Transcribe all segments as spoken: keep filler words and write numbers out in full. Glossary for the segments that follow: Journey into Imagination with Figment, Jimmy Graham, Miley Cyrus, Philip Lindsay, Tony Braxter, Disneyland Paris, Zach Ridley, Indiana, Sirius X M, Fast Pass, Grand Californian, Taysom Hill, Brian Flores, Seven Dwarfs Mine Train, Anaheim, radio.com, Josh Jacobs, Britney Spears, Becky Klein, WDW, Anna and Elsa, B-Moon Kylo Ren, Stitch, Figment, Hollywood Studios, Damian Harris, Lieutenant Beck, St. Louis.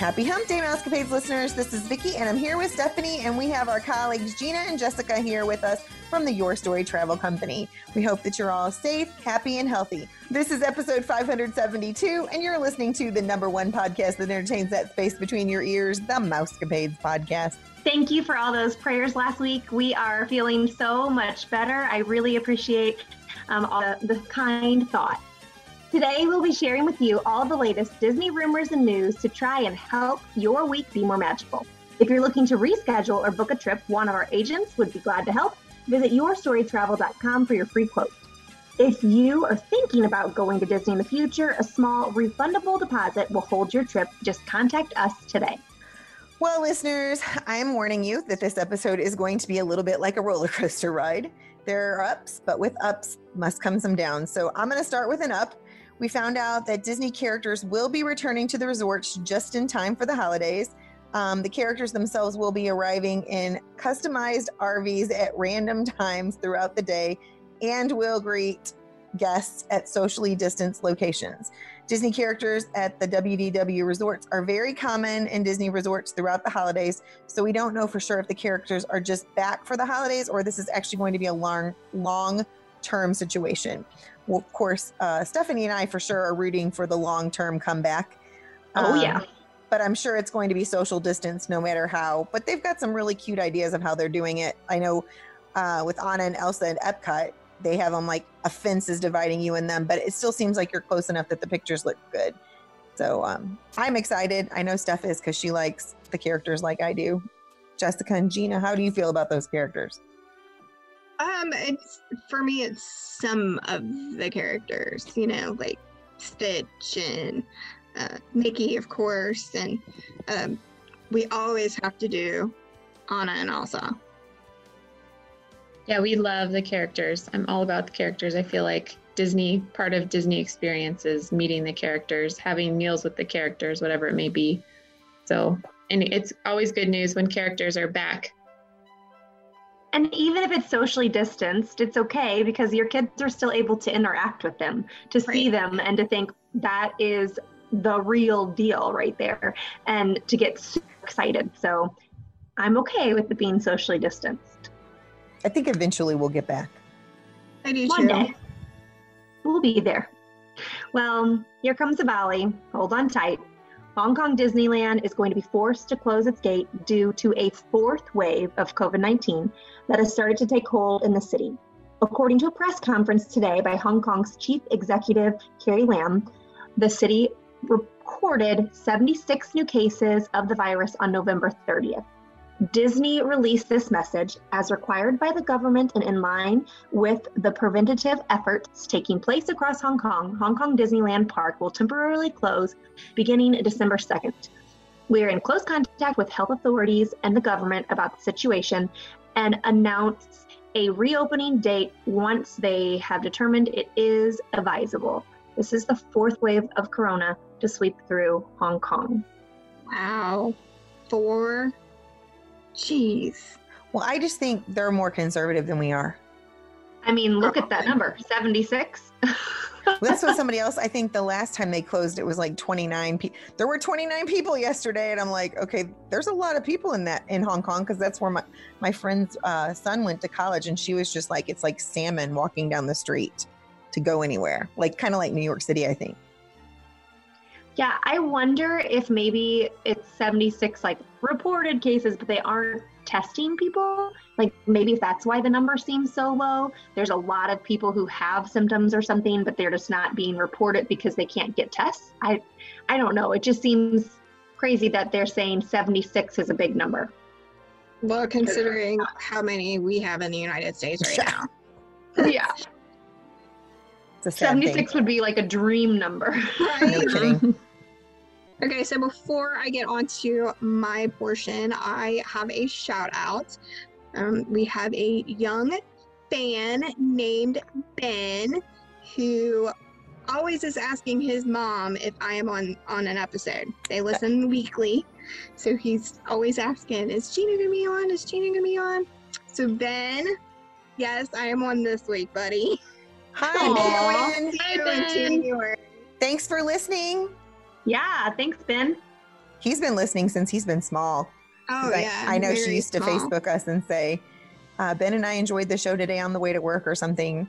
Happy Hump Day, Mousecapades listeners. This is Vicki, and I'm here with Stephanie, and we have our colleagues Gina and Jessica here with us from the Your Story Travel Company. We hope that you're all safe, happy, and healthy. This is episode five seventy-two, and you're listening to the number one podcast that entertains that space between your ears, the Mousecapades Podcast. Thank you for all those prayers last week. We are feeling so much better. I really appreciate um, all the, the kind thoughts. Today, we'll be sharing with you all the latest Disney rumors and news to try and help your week be more magical. If you're looking to reschedule or book a trip, one of our agents would be glad to help. Visit your story travel dot com for your free quote. If you are thinking about going to Disney in the future, a small refundable deposit will hold your trip. Just contact us today. Well, listeners, I am warning you that this episode is going to be a little bit like a roller coaster ride. There are ups, but with ups must come some downs. So I'm going to start with an up. We found out that Disney characters will be returning to the resorts just in time for the holidays. Um, the characters themselves will be arriving in customized R Vs at random times throughout the day and will greet guests at socially distanced locations. Disney characters at the W D W resorts are very common in Disney resorts throughout the holidays, so we don't know for sure if the characters are just back for the holidays or this is actually going to be a long, long term situation. Well, of course, uh, Stephanie and I for sure are rooting for the long-term comeback. Um, oh, yeah. But I'm sure it's going to be social distance no matter how. But they've got some really cute ideas of how they're doing it. I know uh, with Anna and Elsa and Epcot, they have them like a fence is dividing you and them, but it still seems like you're close enough that the pictures look good. So um, I'm excited. I know Steph is because she likes the characters like I do. Jessica and Gina, how do you feel about those characters? Um, it's, for me, it's some of the characters, you know, like Stitch and uh, Mickey, of course, and um, we always have to do Anna and Elsa. Yeah, we love the characters. I'm all about the characters. I feel like Disney, part of Disney experience is meeting the characters, having meals with the characters, whatever it may be. So, and it's always good news when characters are back. And even if it's socially distanced, it's okay because your kids are still able to interact with them, to right. see them and to think that is the real deal right there and to get super excited. So I'm okay with it being socially distanced. I think eventually we'll get back. I do One too. Day, we'll be there. Well, here comes the valley. Hold on tight. Hong Kong Disneyland is going to be forced to close its gate due to a fourth wave of covid nineteen that has started to take hold in the city. According to a press conference today by Hong Kong's chief executive, Carrie Lam, the city recorded seventy-six new cases of the virus on November thirtieth. Disney released this message as required by the government and in line with the preventative efforts taking place across Hong Kong. Hong Kong Disneyland Park will temporarily close beginning December second. We are in close contact with health authorities and the government about the situation and announce a reopening date once they have determined it is advisable. This is the fourth wave of corona to sweep through Hong Kong. Wow. Four. Jeez. Well, I just think they're more conservative than we are. I mean, look at that number, seventy-six. Well, that's what somebody else, I think the last time they closed, it was like twenty-nine people. There were twenty-nine people yesterday. And I'm like, okay, there's a lot of people in that in Hong Kong because that's where my, my friend's uh, son went to college. And she was just like, it's like salmon walking down the street to go anywhere. Like kind of like New York City, I think. Yeah, I wonder if maybe it's seventy-six like reported cases, but they aren't testing people. Like maybe that's why the number seems so low. There's a lot of people who have symptoms or something, but they're just not being reported because they can't get tests. I, I don't know. It just seems crazy that they're saying seventy-six is a big number. Well, considering how many we have in the United States right yeah. now. Yeah. seventy-six thing. Would be like a dream number. Right? No kidding. Okay, so before I get on to my portion, I have a shout out. Um, we have a young fan named Ben who always is asking his mom if I am on, on an episode. They listen weekly, so he's always asking, is Gina going to be on? Is Gina going to be on? So Ben, yes, I am on this week, buddy. Hi, Ben. Hi, Ben. Thanks for listening. Yeah, thanks, Ben. He's been listening since he's been small. Oh, yeah. I, I know she used small. to Facebook us and say, uh, Ben and I enjoyed the show today on the way to work or something.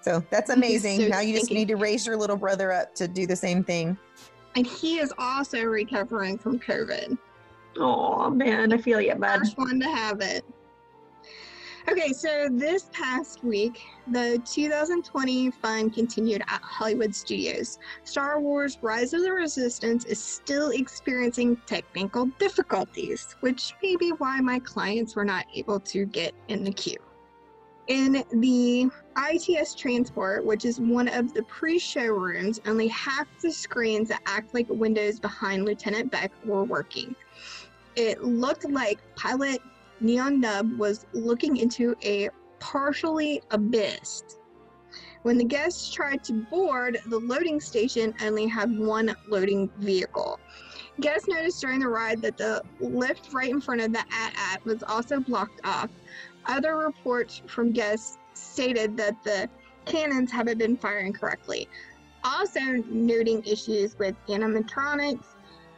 So that's amazing. So now you just need to raise your little brother up to do the same thing. And he is also recovering from COVID. Oh, man, I feel you, bud. First one to have it. Okay, so this past week, the two thousand twenty fun continued at Hollywood Studios. Star Wars Rise of the Resistance is still experiencing technical difficulties, which may be why my clients were not able to get in the queue. In the I T S Transport, which is one of the pre-show rooms, only half the screens that act like windows behind Lieutenant Beck were working. It looked like pilot Neon Nub was looking into a partially abyss. When the guests tried to board, the loading station only had one loading vehicle. Guests noticed during the ride that the lift right in front of the AT-AT was also blocked off. Other reports from guests stated that the cannons haven't been firing correctly. Also noting issues with animatronics,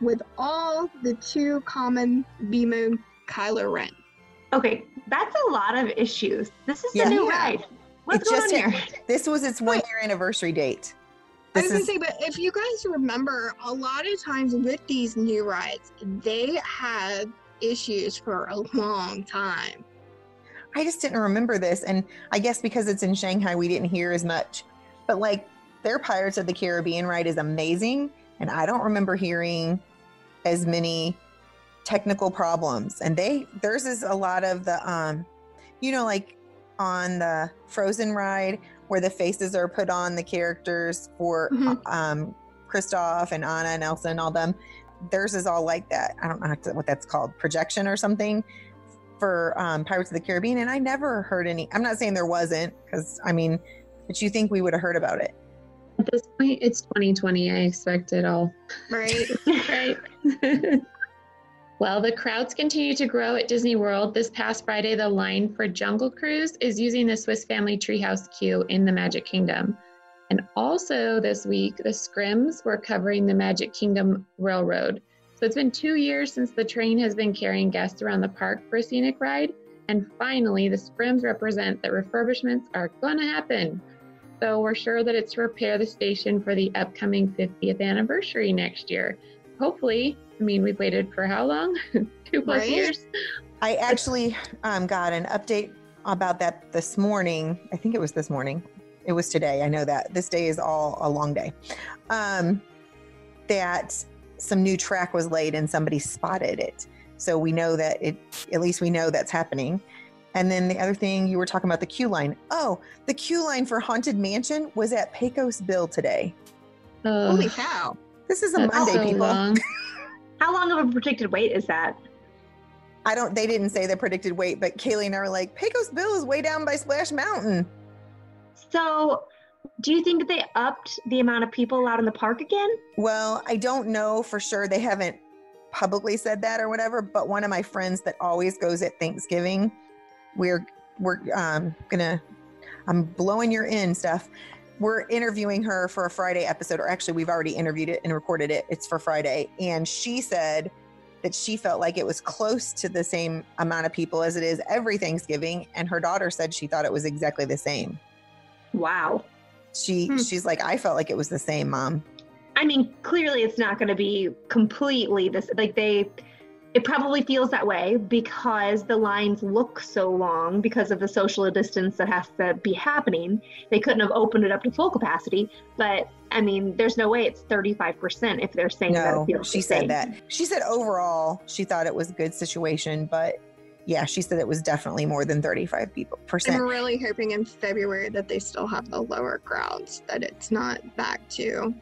with all the too common B-Moon Kylo Ren. Okay, that's a lot of issues. This is yeah. the new yeah. ride. What's it going just, on here? This was its one-year anniversary date. This I was going to say, but if you guys remember, a lot of times with these new rides, they had issues for a long time. I just didn't remember this, and I guess because it's in Shanghai, we didn't hear as much. But, like, their Pirates of the Caribbean ride is amazing, and I don't remember hearing as many technical problems, and they theirs is a lot of the um you know, like on the Frozen ride where the faces are put on the characters for mm-hmm. um Kristoff and Anna and Elsa and all them. Theirs is all like that. I don't know what that's called, projection or something for um Pirates of the Caribbean, and I never heard any. I'm not saying there wasn't, because I mean, but you think we would have heard about it. At this point, it's twenty twenty. I expect it all. Right. Right. Well, the crowds continue to grow at Disney World. This past Friday, the line for Jungle Cruise is using the Swiss Family Treehouse queue in the Magic Kingdom. And also this week, the Scrims were covering the Magic Kingdom Railroad. So it's been two years since the train has been carrying guests around the park for a scenic ride. And finally, the Scrims represent that refurbishments are going to happen. So we're sure that it's to repair the station for the upcoming fiftieth anniversary next year. Hopefully. I mean, we've waited for how long? Two plus right? years. I actually um, got an update about that this morning. I think it was this morning. It was today. I know that this day is all a long day. Um, that some new track was laid and somebody spotted it. So we know that it, at least we know that's happening. And then the other thing you were talking about, the queue line. Oh, the queue line for Haunted Mansion was at Pecos Bill today. Uh, Holy cow. This is a Monday, so people. Long. How long of a predicted wait is that? I don't, they didn't say the predicted wait, but Kaylee and I were like, Pecos Bill is way down by Splash Mountain. So do you think they upped the amount of people allowed in the park again? Well, I don't know for sure. They haven't publicly said that or whatever, but one of my friends that always goes at Thanksgiving, we're, we're um, gonna, I'm blowing your in stuff. We're interviewing her for a Friday episode, or actually we've already interviewed it and recorded it. It's for Friday. And she said that she felt like it was close to the same amount of people as it is every Thanksgiving. And her daughter said she thought it was exactly the same. Wow. She hmm. She's like, I felt like it was the same, Mom. I mean, clearly it's not going to be completely this, like they, it probably feels that way because the lines look so long because of the social distance that has to be happening. They couldn't have opened it up to full capacity, but I mean, there's no way it's thirty-five percent if they're saying no, that it feels she the said same. That. She said overall, she thought it was a good situation, but yeah, she said it was definitely more than thirty-five percent. I'm really hoping in February that they still have the lower crowds, that it's not back to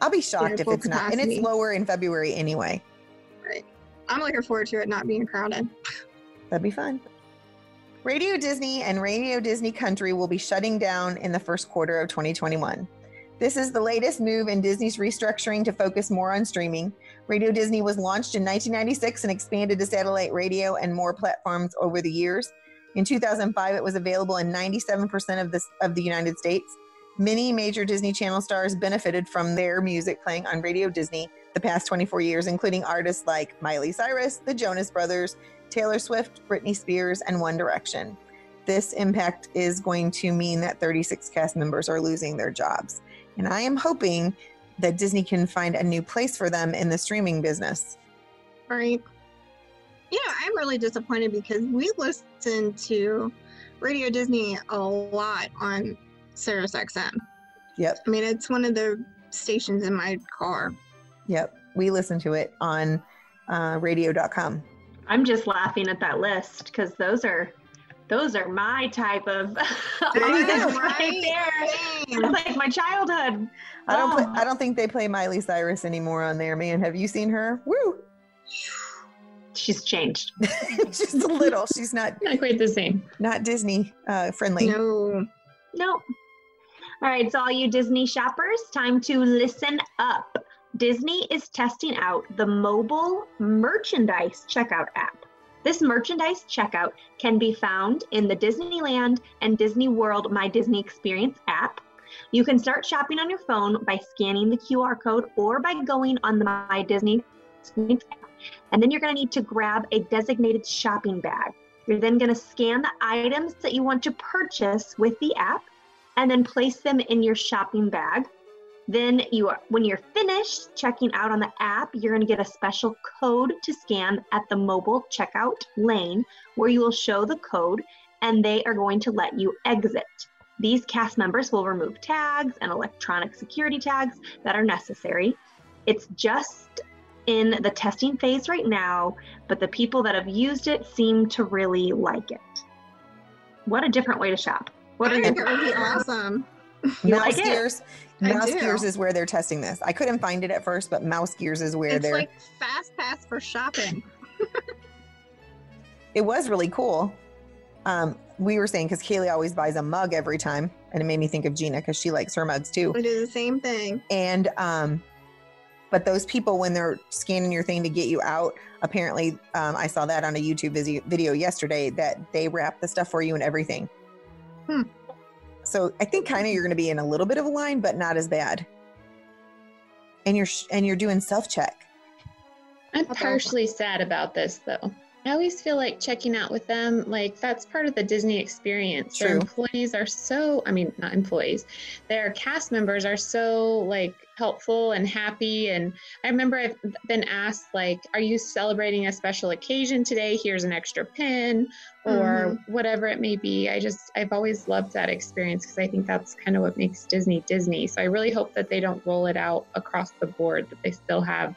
I'll be shocked if it's capacity. not. And it's lower in February anyway. Right. I'm looking forward to it not being crowded. That'd be fun. Radio Disney and Radio Disney Country will be shutting down in the first quarter of twenty twenty-one. This is the latest move in Disney's restructuring to focus more on streaming. Radio Disney was launched in nineteen ninety-six and expanded to satellite radio and more platforms over the years. In two thousand five, it was available in ninety-seven percent of, this, of the United States. Many major Disney Channel stars benefited from their music playing on Radio Disney the past twenty-four years, including artists like Miley Cyrus, the Jonas Brothers, Taylor Swift, Britney Spears, and One Direction. This impact is going to mean that thirty-six cast members are losing their jobs. And I am hoping that Disney can find a new place for them in the streaming business. Right. Yeah, I'm really disappointed because we listen to Radio Disney a lot on Sirius X M. Yep. I mean, it's one of the stations in my car. Yep. We listen to it on uh, radio dot com. I'm just laughing at that list because those are those are my type of artists right there. That's like my childhood. I don't. Oh. Play, I don't think they play Miley Cyrus anymore on there, man. Have you seen her? Woo. She's changed. Just a little. She's not not quite the same. Not Disney uh, friendly. No. Nope. All right, so all you Disney shoppers, time to listen up. Disney is testing out the mobile merchandise checkout app. This merchandise checkout can be found in the Disneyland and Disney World My Disney Experience app. You can start shopping on your phone by scanning the Q R code or by going on the My Disney Experience app. And then you're going to need to grab a designated shopping bag. You're then going to scan the items that you want to purchase with the app and then place them in your shopping bag. Then you are, when you're finished checking out on the app, you're going to get a special code to scan at the mobile checkout lane where you will show the code and they are going to let you exit. These cast members will remove tags and electronic security tags that are necessary. It's just in the testing phase right now, but the people that have used it seem to really like it. What a different way to shop. What I think it would be awesome. Mouse Gears. Mouse Gears is where they're testing this. I couldn't find it at first, but Mouse Gears is where they're. It's like Fast Pass for shopping. It was really cool. Um, we were saying because Kaylee always buys a mug every time, and it made me think of Gina because she likes her mugs too. We do the same thing. And um, but those people when they're scanning your thing to get you out, apparently um, I saw that on a YouTube video yesterday that they wrap the stuff for you and everything. Hmm. So I think kind of you're going to be in a little bit of a line, but not as bad. And you're sh- and you're doing self-check. I'm partially sad about this, though. I always feel like checking out with them, like that's part of the Disney experience. True. Their employees are so, I mean, not employees, their cast members are so like helpful and happy. And I remember I've been asked like, are you celebrating a special occasion today? Here's an extra pin or mm-hmm. whatever it may be. I just, I've always loved that experience because I think that's kind of what makes Disney Disney. So I really hope that they don't roll it out across the board, that they still have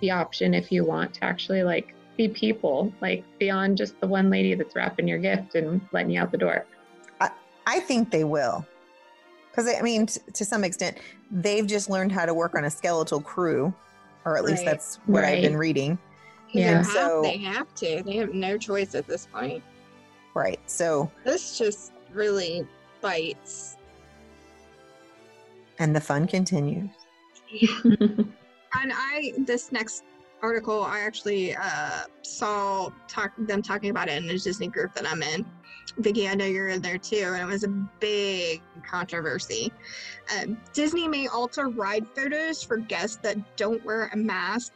the option if you want to actually like be people like beyond just the one lady that's wrapping your gift and letting you out the door. I, I think they will. Because I mean, t- to some extent, they've just learned how to work on a skeletal crew, or at right. least that's what right. I've been reading. Yeah, and so, they have to. They have no choice at this point. Right. So this just really bites. And the fun continues. And I, this next article I actually uh saw talk them talking about it in the Disney group that I'm in. Vicki, I know you're in there too, and it was a big controversy. um, Disney may alter ride photos for guests that don't wear a mask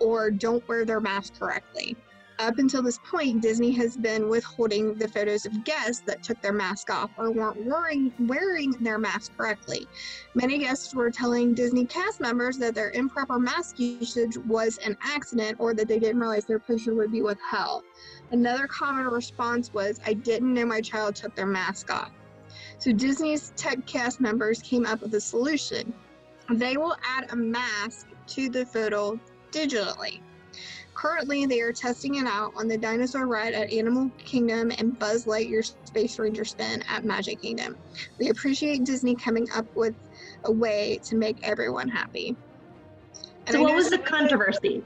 or don't wear their mask correctly. Up until this point, Disney has been withholding the photos of guests that took their mask off or weren't wearing, wearing their mask correctly. Many guests were telling Disney cast members that their improper mask usage was an accident or that they didn't realize their picture would be withheld. Another common response was, I didn't know my child took their mask off. So Disney's tech cast members came up with a solution. They will add a mask to the photo digitally. Currently, they are testing it out on the dinosaur ride at Animal Kingdom and Buzz Lightyear's Space Ranger spin at Magic Kingdom. We appreciate Disney coming up with a way to make everyone happy. And so what was the controversy?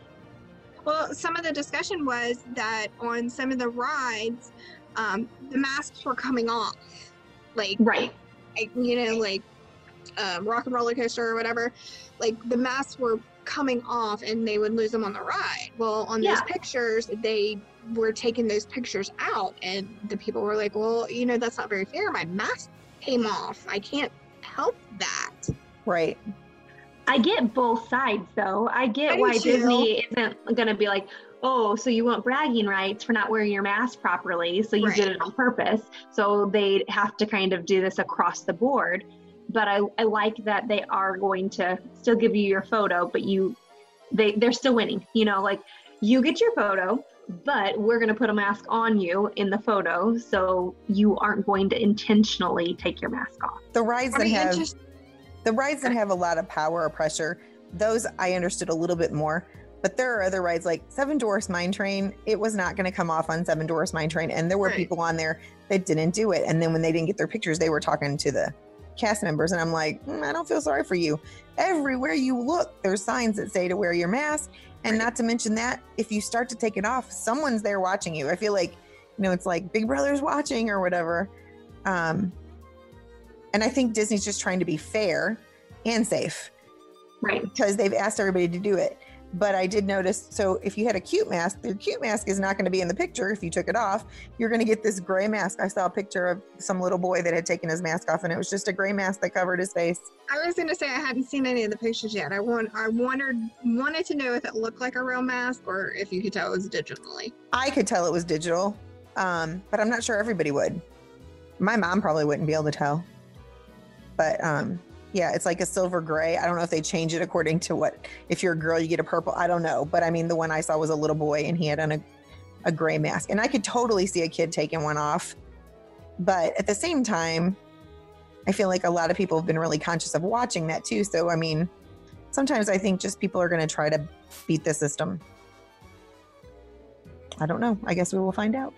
Well, some of the discussion was that on some of the rides, um, the masks were coming off. Like, right. Like, you know, like um, Rock and Roller Coaster or whatever, like the masks were coming off and they would lose them on the ride. Well, on yeah. those pictures, they were taking those pictures out, and the people were like, well, you know, that's not very fair. My mask came off. I can't help that. Right. I get both sides, though. I get I why too. Disney isn't going to be like, oh, so you want bragging rights for not wearing your mask properly, so you right. did it on purpose. So they have to kind of do this across the board. But I, I like that they are going to still give you your photo, but you, they, they're still winning. You know, like, you get your photo, but we're going to put a mask on you in the photo, so you aren't going to intentionally take your mask off. The rides that have... Interest- The rides that have a lot of power or pressure, those I understood a little bit more. But there are other rides like Seven Dwarfs Mine Train. It was not going to come off on Seven Dwarfs Mine Train. And there were right. people on there that didn't do it. And then when they didn't get their pictures, they were talking to the cast members. And I'm like, mm, I don't feel sorry for you. Everywhere you look, there's signs that say to wear your mask. And right. not to mention that if you start to take it off, someone's there watching you. I feel like, you know, it's like Big Brother's watching or whatever. Um, And I think Disney's just trying to be fair and safe. Right. Because they've asked everybody to do it. But I did notice, so if you had a cute mask, your cute mask is not going to be in the picture if you took it off. You're going to get this gray mask. I saw a picture of some little boy that had taken his mask off, and it was just a gray mask that covered his face. I was going to say I hadn't seen any of the pictures yet. I want, I wondered, wanted to know if it looked like a real mask or if you could tell it was digitally. I could tell it was digital, um, but I'm not sure everybody would. My mom probably wouldn't be able to tell. But um, yeah, it's like a silver gray. I don't know if they change it according to what, if you're a girl, you get a purple. I don't know. But I mean, the one I saw was a little boy and he had on a, a gray mask. And I could totally see a kid taking one off. But at the same time, I feel like a lot of people have been really conscious of watching that too. So, I mean, sometimes I think just people are going to try to beat the system. I don't know. I guess we will find out.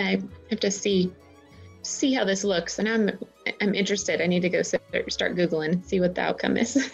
I have to see. see how this looks, and I'm I'm interested. I need to go sit, start Googling and see what the outcome is.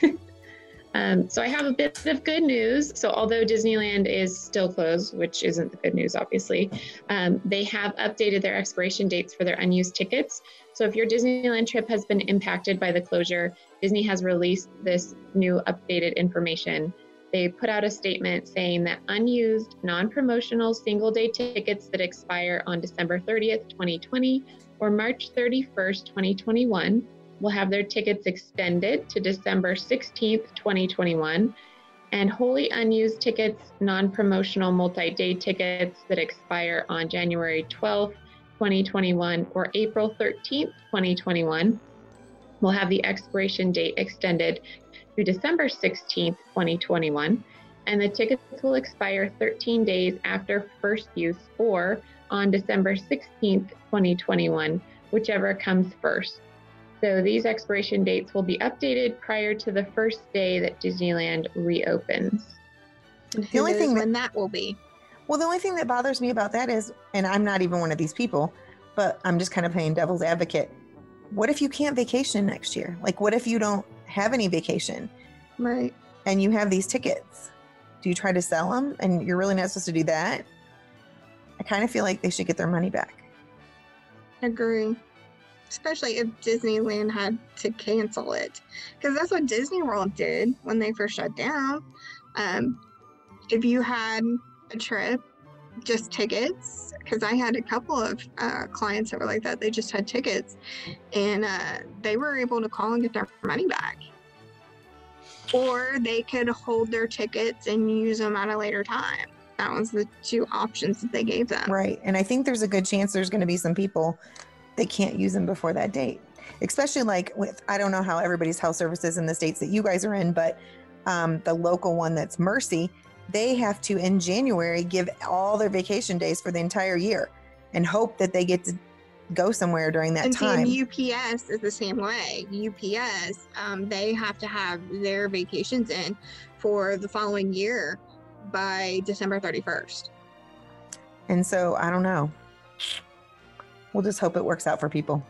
um, so I have a bit of good news. So although Disneyland is still closed, which isn't the good news, obviously, um, they have updated their expiration dates for their unused tickets. So if your Disneyland trip has been impacted by the closure, Disney has released this new updated information. They put out a statement saying that unused, non-promotional single-day tickets that expire on December thirtieth, twenty twenty, or March thirty-first, twenty twenty-one, will have their tickets extended to December sixteenth, twenty twenty-one, and wholly unused tickets, non-promotional multi-day tickets that expire on January twelfth, twenty twenty-one, or April thirteenth, twenty twenty-one, will have the expiration date extended to December sixteenth, twenty twenty-one, and the tickets will expire thirteen days after first use or on December sixteenth, twenty twenty-one, whichever comes first. So these expiration dates will be updated prior to the first day that Disneyland reopens. And the only thing that, when that will be. Well, the only thing that bothers me about that is, and I'm not even one of these people, but I'm just kind of playing devil's advocate. What if you can't vacation next year? Like, what if you don't have any vacation? Right. And you have these tickets. Do you try to sell them? And you're really not supposed to do that. I kind of feel like they should get their money back. Agree. Especially if Disneyland had to cancel it. Because that's what Disney World did when they first shut down. Um, if you had a trip, just tickets, because I had a couple of uh, clients that were like that. They just had tickets, and uh, they were able to call and get their money back. Or they could hold their tickets and use them at a later time. That was the two options that they gave them. Right. And I think there's a good chance there's going to be some people that can't use them before that date, especially like with, I don't know how everybody's health service is in the states that you guys are in, but um, the local one that's Mercy, they have to, in January, give all their vacation days for the entire year and hope that they get to go somewhere during that and time. And U P S is the same way. U P S, um, they have to have their vacations in for the following year by December thirty-first. And so, I don't know. We'll just hope it works out for people.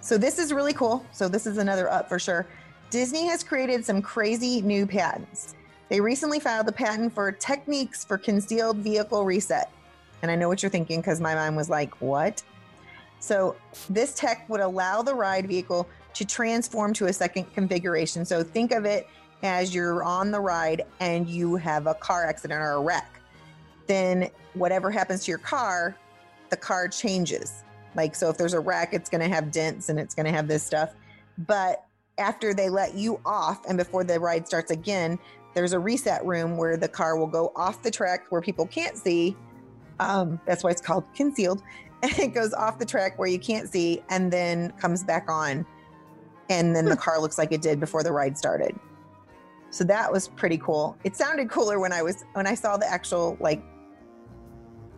So this is really cool. So this is another up for sure. Disney has created some crazy new patents. They recently filed the patent for techniques for concealed vehicle reset. And I know what you're thinking, because my mind was like, what? So this tech would allow the ride vehicle to transform to a second configuration. So think of it as you're on the ride and you have a car accident or a wreck. Then whatever happens to your car, the car changes. Like, so if there's a wreck, it's going to have dents and it's going to have this stuff. But after they let you off and before the ride starts again, there's a reset room where the car will go off the track where people can't see. Um, that's why it's called concealed. It goes off the track where you can't see and then comes back on. And then the car looks like it did before the ride started. So that was pretty cool. It sounded cooler when I was, when I saw the actual, like,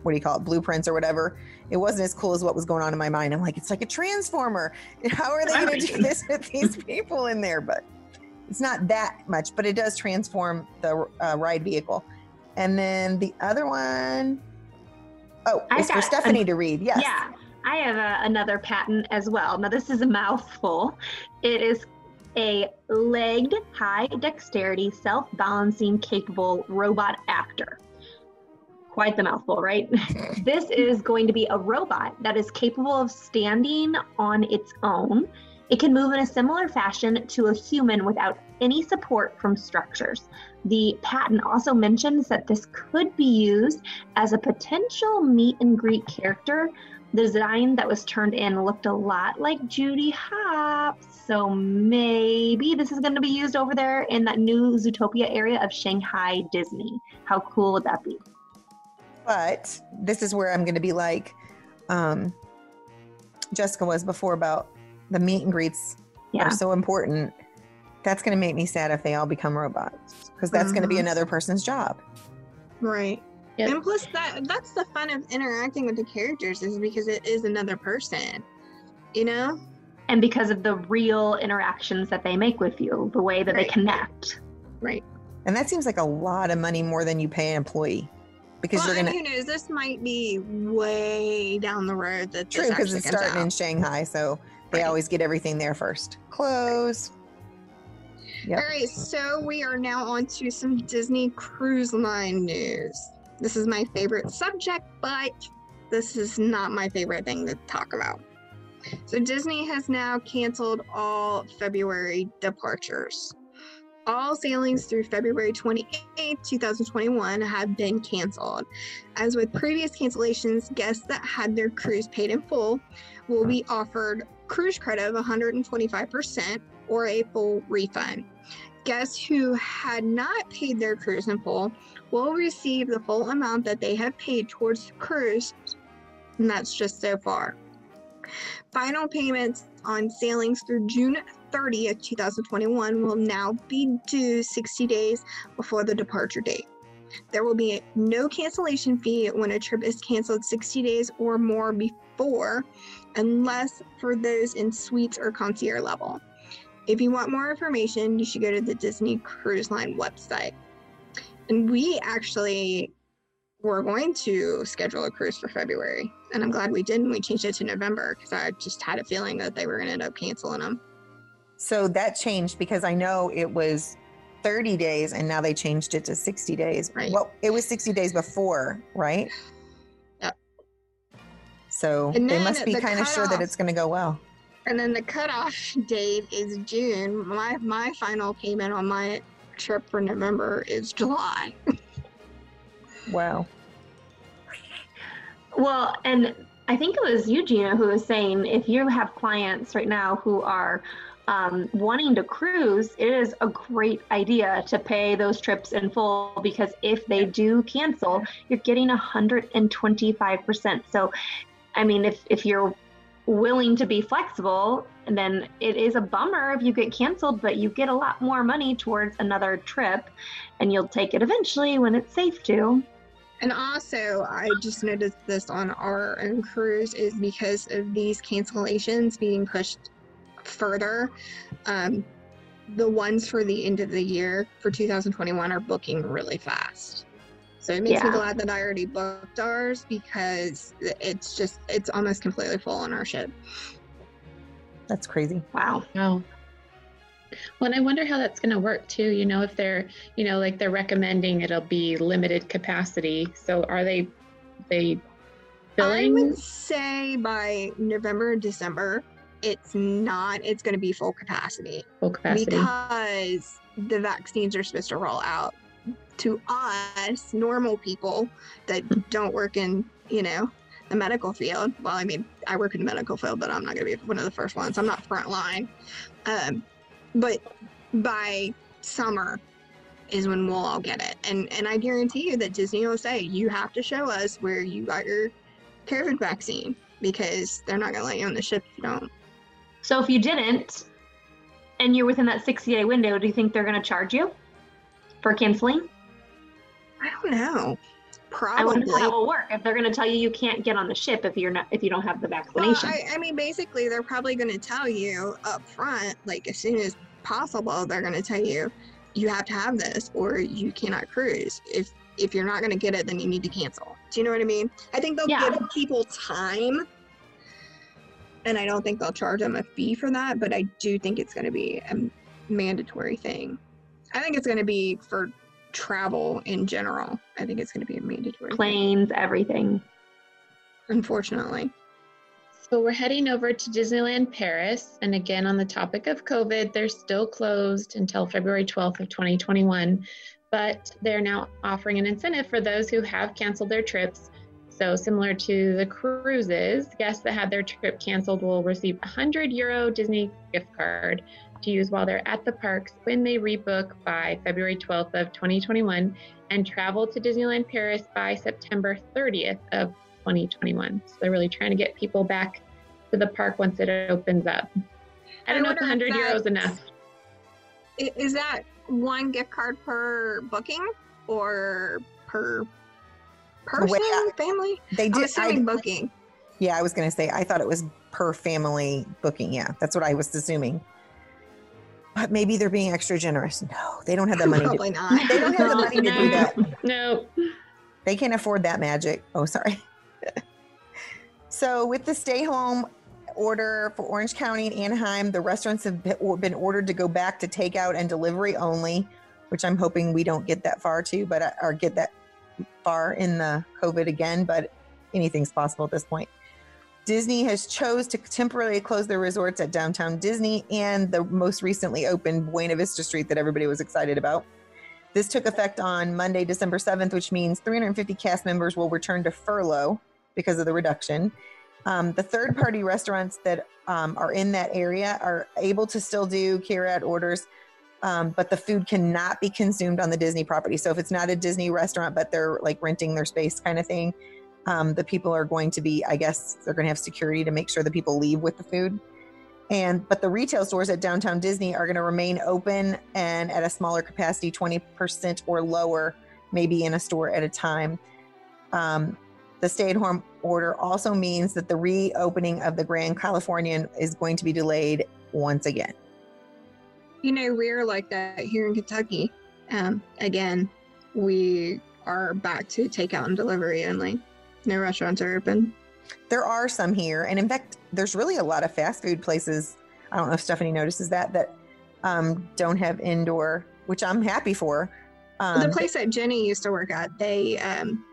what do you call it, blueprints or whatever. It wasn't as cool as what was going on in my mind. I'm like, it's like a transformer. How are they going to do this with these people in there? But it's not that much, but it does transform the uh, ride vehicle. And then the other one, oh, it's for Stephanie an, to read. Yes. Yeah. I have a, another patent as well. Now, this is a mouthful. It is a legged, high dexterity, self-balancing, capable robot actor. Quite the mouthful, right? This is going to be a robot that is capable of standing on its own. It can move in a similar fashion to a human without any support from structures. The patent also mentions that this could be used as a potential meet and greet character. The design that was turned in looked a lot like Judy Hopps, so maybe this is going to be used over there in that new Zootopia area of Shanghai Disney. How cool would that be? But this is where I'm going to be like um, Jessica was before about the meet and greets yeah. are so important. That's going to make me sad if they all become robots, because that's mm-hmm. going to be another person's job. Right. Yep. And plus that that's the fun of interacting with the characters, is because it is another person, you know? And because of the real interactions that they make with you, the way that right. they connect. Right. And that seems like a lot of money more than you pay an employee. Because well, you're gonna, and who knows, this might be way down the road. That true, because it's starting out in Shanghai, so they right. always get everything there first. Close. Right. Yep. All right, so we are now on to some Disney Cruise Line news. This is my favorite subject, but this is not my favorite thing to talk about. So Disney has now canceled all February departures. All sailings through February twenty-eighth, two thousand twenty-one have been canceled. As with previous cancellations, guests that had their cruise paid in full will be offered cruise credit of one hundred twenty-five percent or a full refund. Guests who had not paid their cruise in full will receive the full amount that they have paid towards the cruise, and that's just so far. Final payments on sailings through June thirtieth, two thousand twenty-one will now be due sixty days before the departure date. There will be no cancellation fee when a trip is canceled sixty days or more before, unless for those in suites or concierge level. If you want more information, you should go to the Disney Cruise Line website. And we actually were going to schedule a cruise for February, and I'm glad we didn't. We changed it to November because I just had a feeling that they were going to end up canceling them. So that changed, because I know it was thirty days and now they changed it to sixty days. Right. Well, it was sixty days before, right? Yep. So they must be kind of sure that it's going to go well. And then the cutoff date is June. My my final payment on my trip for November is July. Wow. Well, and I think it was you, Gina, who was saying if you have clients right now who are um, wanting to cruise, it is a great idea to pay those trips in full, because if they do cancel, you're getting one hundred twenty-five percent. So, I mean, if, if you're willing to be flexible, and then it is a bummer if you get canceled, but you get a lot more money towards another trip, and you'll take it eventually when it's safe to. And also, I just noticed this on our own cruise, is because of these cancellations being pushed further, um, the ones for the end of the year for two thousand twenty-one are booking really fast. So it makes yeah. me glad that I already booked ours, because it's just, it's almost completely full on our ship. That's crazy. Wow. Oh. Well, and I wonder how that's going to work too. You know, if they're, you know, like they're recommending it'll be limited capacity. So are they, they filling? I would say by November, December, it's not, it's going to be full capacity. Full capacity. Because the vaccines are supposed to roll out to us, normal people that don't work in, you know, the medical field. Well, I mean, I work in the medical field, but I'm not going to be one of the first ones. I'm not frontline. Um, But by summer is when we'll all get it. And and I guarantee you that Disney will say, you have to show us where you got your COVID vaccine, because they're not going to let you on the ship if you don't. So if you didn't, and you're within that sixty-day window, do you think they're going to charge you for canceling? I don't know. Probably. I wonder how it will work. If they're going to tell you you can't get on the ship if you're not, if you don't have the vaccination. Well, I, I mean, basically, they're probably going to tell you up front, like as soon as possible, they're going to tell you you have to have this or you cannot cruise. If if you're not going to get it, then you need to cancel. Do you know what I mean? I think they'll yeah. give people time, and I don't think they'll charge them a fee for that. But I do think it's going to be a mandatory thing. I think it's going to be for travel in general. I think it's going to be a mandatory planes thing. Everything, unfortunately. So we're heading over to Disneyland Paris, and again on the topic of COVID, they're still closed until February twelfth of twenty twenty-one, but they're now offering an incentive for those who have canceled their trips. So similar to the cruises, guests that had their trip canceled will receive a one hundred euro Disney gift card to use while they're at the parks when they rebook by February twelfth of twenty twenty-one and travel to Disneyland Paris by September thirtieth of twenty twenty-one. So they're really trying to get people back to the park once it opens up. I don't I know if one hundred euros is enough. Is that one gift card per booking or per person, well, family? They did assuming I, booking. Yeah, I was going to say, I thought it was per family booking. Yeah, that's what I was assuming. But maybe they're being extra generous. No, they don't have the money. Probably to, not. They don't have the money to no, do that. No. They can't afford that magic. Oh, sorry. So with the stay-home order for Orange County and Anaheim, the restaurants have been ordered to go back to takeout and delivery only, which I'm hoping we don't get that far to, but or get that far in the COVID again. But anything's possible at this point. Disney has chose to temporarily close their resorts at Downtown Disney and the most recently opened Buena Vista Street that everybody was excited about. This took effect on Monday, December seventh, which means three hundred fifty cast members will return to furlough because of the reduction. Um, the third-party restaurants that um, are in that area are able to still do carry-out orders, um, but the food cannot be consumed on the Disney property. So if it's not a Disney restaurant, but they're like renting their space kind of thing, Um, the people are going to be, I guess, they're going to have security to make sure the people leave with the food. And but the retail stores at Downtown Disney are going to remain open and at a smaller capacity, twenty percent or lower, maybe in a store at a time. Um, the stay-at-home order also means that the reopening of the Grand Californian is going to be delayed once again. You know, we're like that here in Kentucky. Um, again, we are back to takeout and delivery only. No restaurants are open. There are some here. And in fact, there's really a lot of fast food places. I don't know if Stephanie notices that, that um, don't have indoor, which I'm happy for. Um, the place that Jenny used to work at, they um,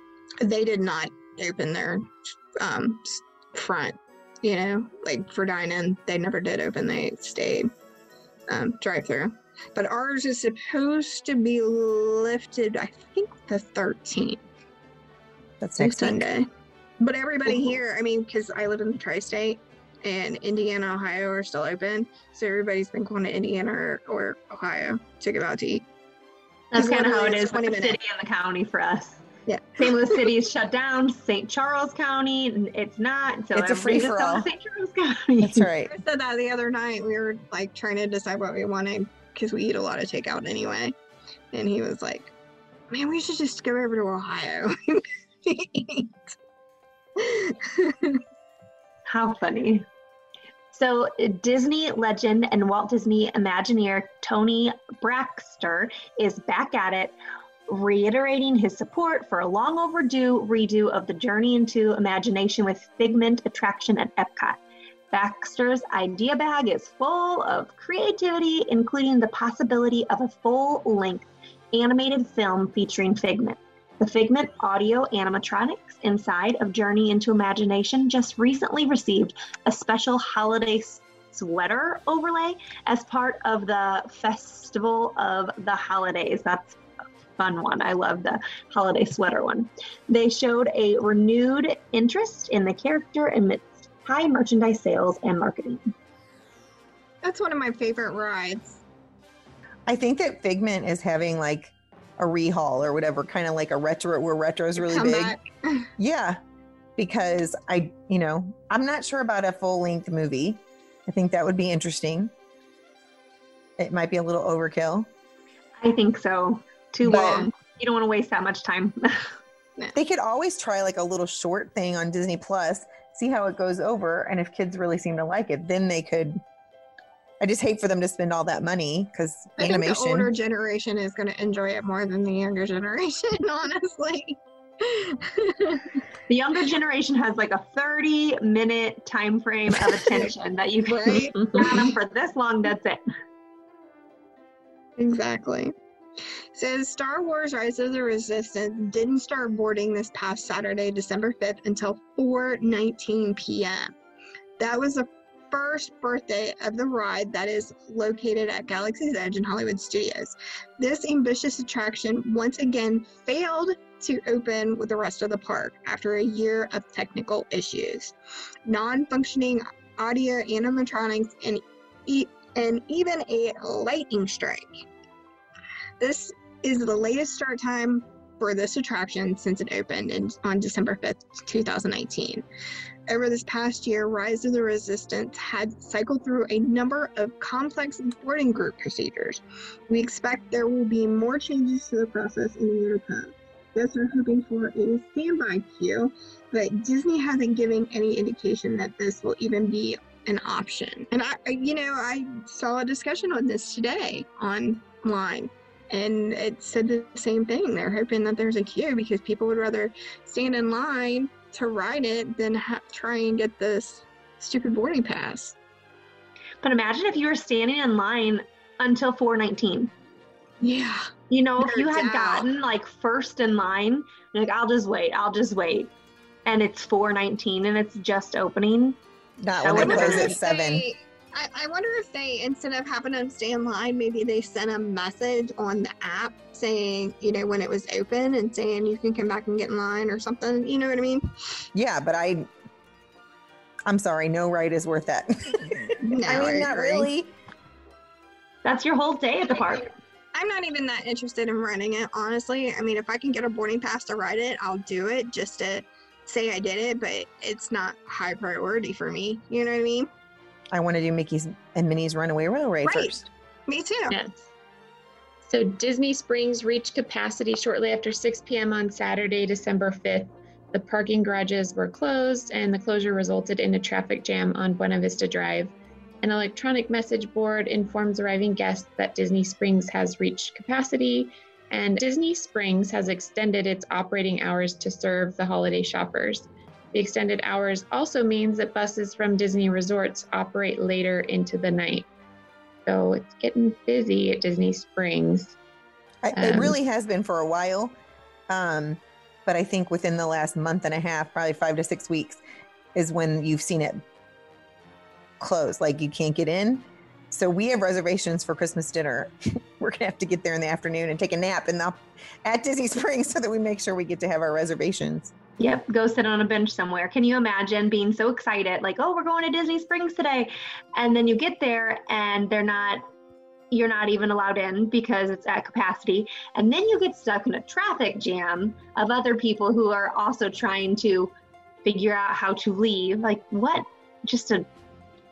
they did not open their um, front, you know, like for dine-in. They never did open. They stayed um, drive-through. But ours is supposed to be lifted, I think, the thirteenth. That's next Sunday. But everybody here, I mean, because I live in the tri-state and Indiana, Ohio are still open. So everybody's been going to Indiana or, or Ohio to get out to eat. That's kind of how it is with the city and the county for us. Yeah. Saint Louis City is shut down. Saint Charles County, it's not. So it's a free-for-all. Saint Charles County. That's right. I said that the other night. We were like trying to decide what we wanted because we eat a lot of takeout anyway. And he was like, man, we should just go over to Ohio. How funny. So Disney legend and Walt Disney Imagineer Tony Braxter is back at it, reiterating his support for a long overdue redo of the Journey into Imagination with Figment attraction at Epcot. Baxter's idea bag is full of creativity, including the possibility of a full-length animated film featuring Figment. The Figment audio animatronics inside of Journey into Imagination just recently received a special holiday sweater overlay as part of the Festival of the Holidays. That's a fun one. I love the holiday sweater one. They showed a renewed interest in the character amidst high merchandise sales and marketing. That's one of my favorite rides. I think that Figment is having like a rehaul or whatever, kind of like a retro where retro is really Come big. Back. Yeah, because I, you know, I'm not sure about a full length movie. I think that would be interesting. It might be a little overkill. I think so. Too but long. You don't want to waste that much time. They could always try like a little short thing on Disney Plus, see how it goes over. And if kids really seem to like it, then they could. I just hate for them to spend all that money because animation. I think the older generation is going to enjoy it more than the younger generation, honestly. The younger generation has like a thirty-minute time frame of attention that you can right? have them for this long. That's it. Exactly. Says Star Wars Rise of the Resistance didn't start boarding this past Saturday, December fifth, until four nineteen p.m. That was a first birthday of the ride that is located at Galaxy's Edge in Hollywood Studios. This ambitious attraction once again failed to open with the rest of the park after a year of technical issues, non-functioning audio animatronics, and, e- and even a lightning strike. This is the latest start time for this attraction since it opened in, on December fifth, twenty nineteen. Over this past year, Rise of the Resistance had cycled through a number of complex boarding group procedures. We expect there will be more changes to the process in the year to come. Thus, we're hoping for a standby queue, but Disney hasn't given any indication that this will even be an option. And I, you know, I saw a discussion on this today online. And it said the same thing. They're hoping that there's a queue because people would rather stand in line to ride it than ha- try and get this stupid boarding pass. But imagine if you were standing in line until four nineteen. Yeah. You know, if you had out. gotten like first in line, like, I'll just wait, I'll just wait. And it's four nineteen and it's just opening. Not that when it closes at seven. I wonder if they, instead of having them stay in line, maybe they sent a message on the app saying, you know, when it was open and saying you can come back and get in line or something. You know what I mean? Yeah, but I, I'm sorry. No ride is worth that. No, I mean, I not really. That's your whole day at the park. I'm not even that interested in running it, honestly. I mean, if I can get a boarding pass to ride it, I'll do it just to say I did it, but it's not high priority for me. You know what I mean? I want to do Mickey's and Minnie's Runaway Railway right. first. Me too. Yes. So Disney Springs reached capacity shortly after six p.m. on Saturday, December fifth. The parking garages were closed, and the closure resulted in a traffic jam on Buena Vista Drive. An electronic message board informs arriving guests that Disney Springs has reached capacity, and Disney Springs has extended its operating hours to serve the holiday shoppers. The extended hours also means that buses from Disney resorts operate later into the night. So it's getting busy at Disney Springs. Um, I, it really has been for a while. Um, but I think within the last month and a half, probably five to six weeks is when you've seen it close. Like you can't get in. So we have reservations for Christmas dinner. We're going to have to get there in the afternoon and take a nap in the, at Disney Springs so that we make sure we get to have our reservations. Yep, go sit on a bench somewhere. Can you imagine being so excited, like, oh, we're going to Disney Springs today, and then you get there and they're not, you're not even allowed in because it's at capacity, and then you get stuck in a traffic jam of other people who are also trying to figure out how to leave. Like, what? Just a No.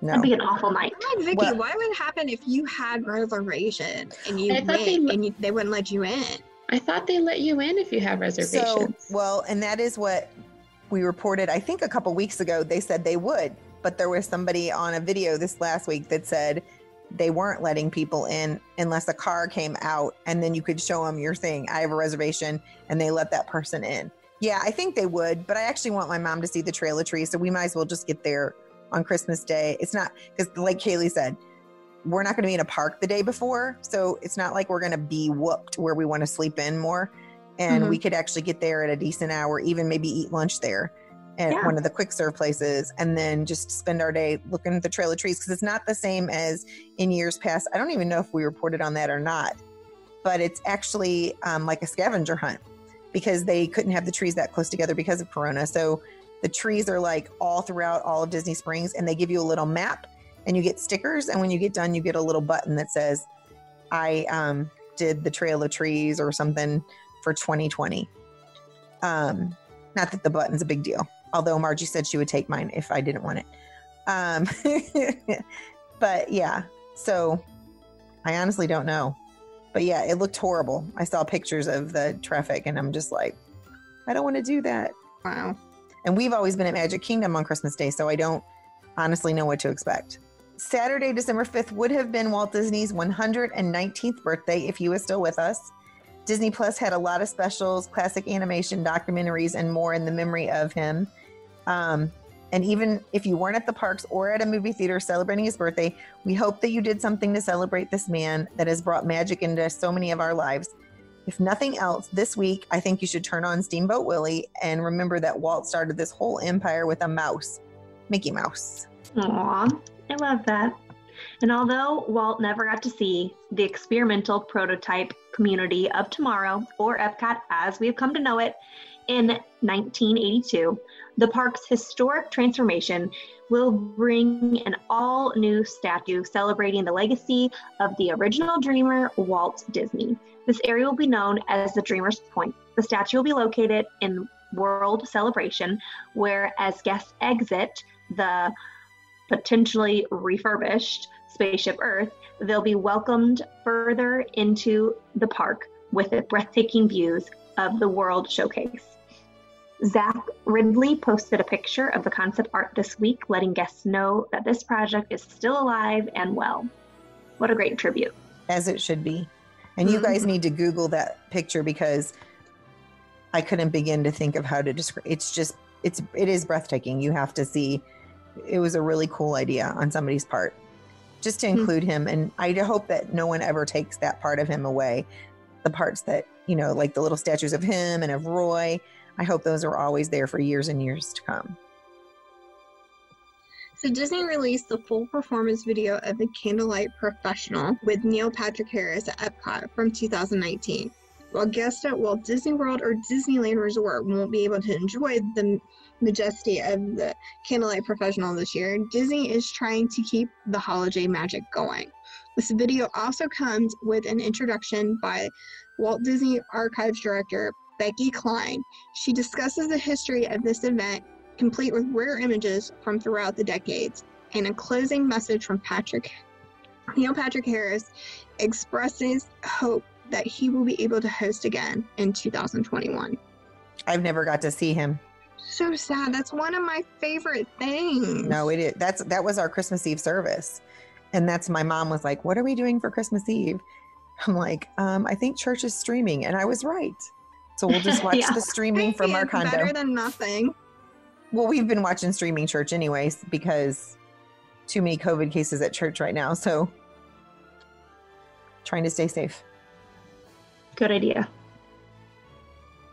That'd be an awful night. Like, Vicky, well, what would happen if you had reservation and you went they, and you, they wouldn't let you in? I thought they let you in if you have reservations. So, well, and that is what we reported, I think a couple weeks ago, they said they would, but there was somebody on a video this last week that said they weren't letting people in unless a car came out and then you could show them your thing. I have a reservation, and they let that person in. Yeah, I think they would, but I actually want my mom to see the Trail of Trees, so we might as well just get there on Christmas Day. It's not, because like Kaylee said, we're not going to be in a park the day before. So it's not like we're going to be whooped where we want to sleep in more. And mm-hmm. we could actually get there at a decent hour, even maybe eat lunch there at yeah. one of the quick serve places, and then just spend our day looking at the Trail of Trees. Because it's not the same as in years past. I don't even know if we reported on that or not, but it's actually um, like a scavenger hunt, because they couldn't have the trees that close together because of Corona. So the trees are like all throughout all of Disney Springs, and they give you a little map and you get stickers. And when you get done, you get a little button that says, I um, did the Trail of Trees or something for twenty twenty. Um, not that the button's a big deal, although Margie said she would take mine if I didn't want it. Um, but yeah, so I honestly don't know. But yeah, it looked horrible. I saw pictures of the traffic and I'm just like, I don't want to do that. Wow. And we've always been at Magic Kingdom on Christmas Day, so I don't honestly know what to expect. Saturday, December fifth would have been Walt Disney's one hundred nineteenth birthday if he was still with us. Disney Plus had a lot of specials, classic animation, documentaries, and more in the memory of him. Um, and even if you weren't at the parks or at a movie theater celebrating his birthday, we hope that you did something to celebrate this man that has brought magic into so many of our lives. If nothing else, this week, I think you should turn on Steamboat Willie and remember that Walt started this whole empire with a mouse. Mickey Mouse. Aw, I love that. And although Walt never got to see the experimental prototype community of Tomorrow, or Epcot as we have come to know it, in nineteen eighty-two, the park's historic transformation will bring an all-new statue celebrating the legacy of the original dreamer, Walt Disney. This area will be known as the Dreamer's Point. The statue will be located in World Celebration, where as guests exit the potentially refurbished Spaceship Earth, they'll be welcomed further into the park with the breathtaking views of the World Showcase. Zach Ridley posted a picture of the concept art this week, letting guests know that this project is still alive and well. What a great tribute. As it should be. And you guys need to Google that picture, because I couldn't begin to think of how to describe it. It's just, it's, it is breathtaking. You have to see. It was a really cool idea on somebody's part, just to include mm-hmm. him. And I hope that no one ever takes that part of him away. The parts that, you know, like the little statues of him and of Roy, I hope those are always there for years and years to come. So Disney released the full performance video of The Candlelight Professional with Neil Patrick Harris at Epcot from two thousand nineteen. While guests at Walt Disney World or Disneyland Resort won't be able to enjoy the majesty of the Candlelight Professional this year, Disney is trying to keep the holiday magic going. This video also comes with an introduction by Walt Disney Archives Director Becky Klein. She discusses the history of this event, complete with rare images from throughout the decades, and a closing message from Patrick, Neil Patrick Harris expresses hope that he will be able to host again in two thousand twenty-one. I've never got to see him. So sad. That's one of my favorite things. No, it is. That's, that was our Christmas Eve service. And that's, my mom was like, what are we doing for Christmas Eve? I'm like, um, I think church is streaming. And I was right. So we'll just watch yeah. the streaming from our condo. Better than nothing. Well, we've been watching streaming church anyways, because too many COVID cases at church right now. So trying to stay safe. Good idea.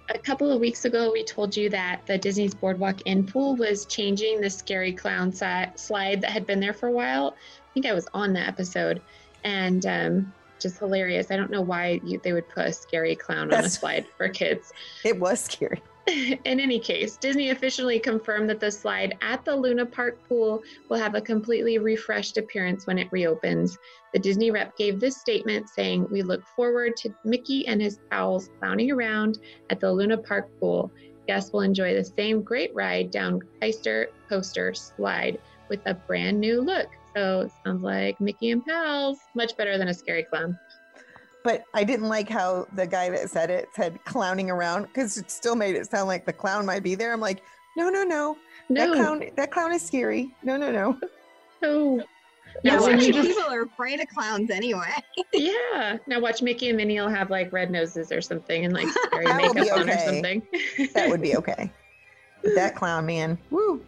A couple of weeks ago, we told you that the Disney's Boardwalk Inn pool was changing the scary clown si- slide that had been there for a while. I think I was on that episode, and um, just hilarious. I don't know why you, they would put a scary clown That's, on a slide for kids. It was scary. In any case, Disney officially confirmed that the slide at the Luna Park pool will have a completely refreshed appearance when it reopens. The Disney rep gave this statement saying, "We look forward to Mickey and his pals clowning around at the Luna Park pool. Guests will enjoy the same great ride down Keister Coaster slide with a brand new look." So it sounds like Mickey and pals, much better than a scary clown. But I didn't like how the guy that said it said clowning around, because it still made it sound like the clown might be there. I'm like, no, no, no. No. That clown, that clown is scary. No, no, no. No. Now so many people are afraid of clowns anyway. Yeah. Now watch Mickey and Minnie will have like red noses or something, and like scary makeup okay. on or something. That would be okay. But that clown, man. Woo.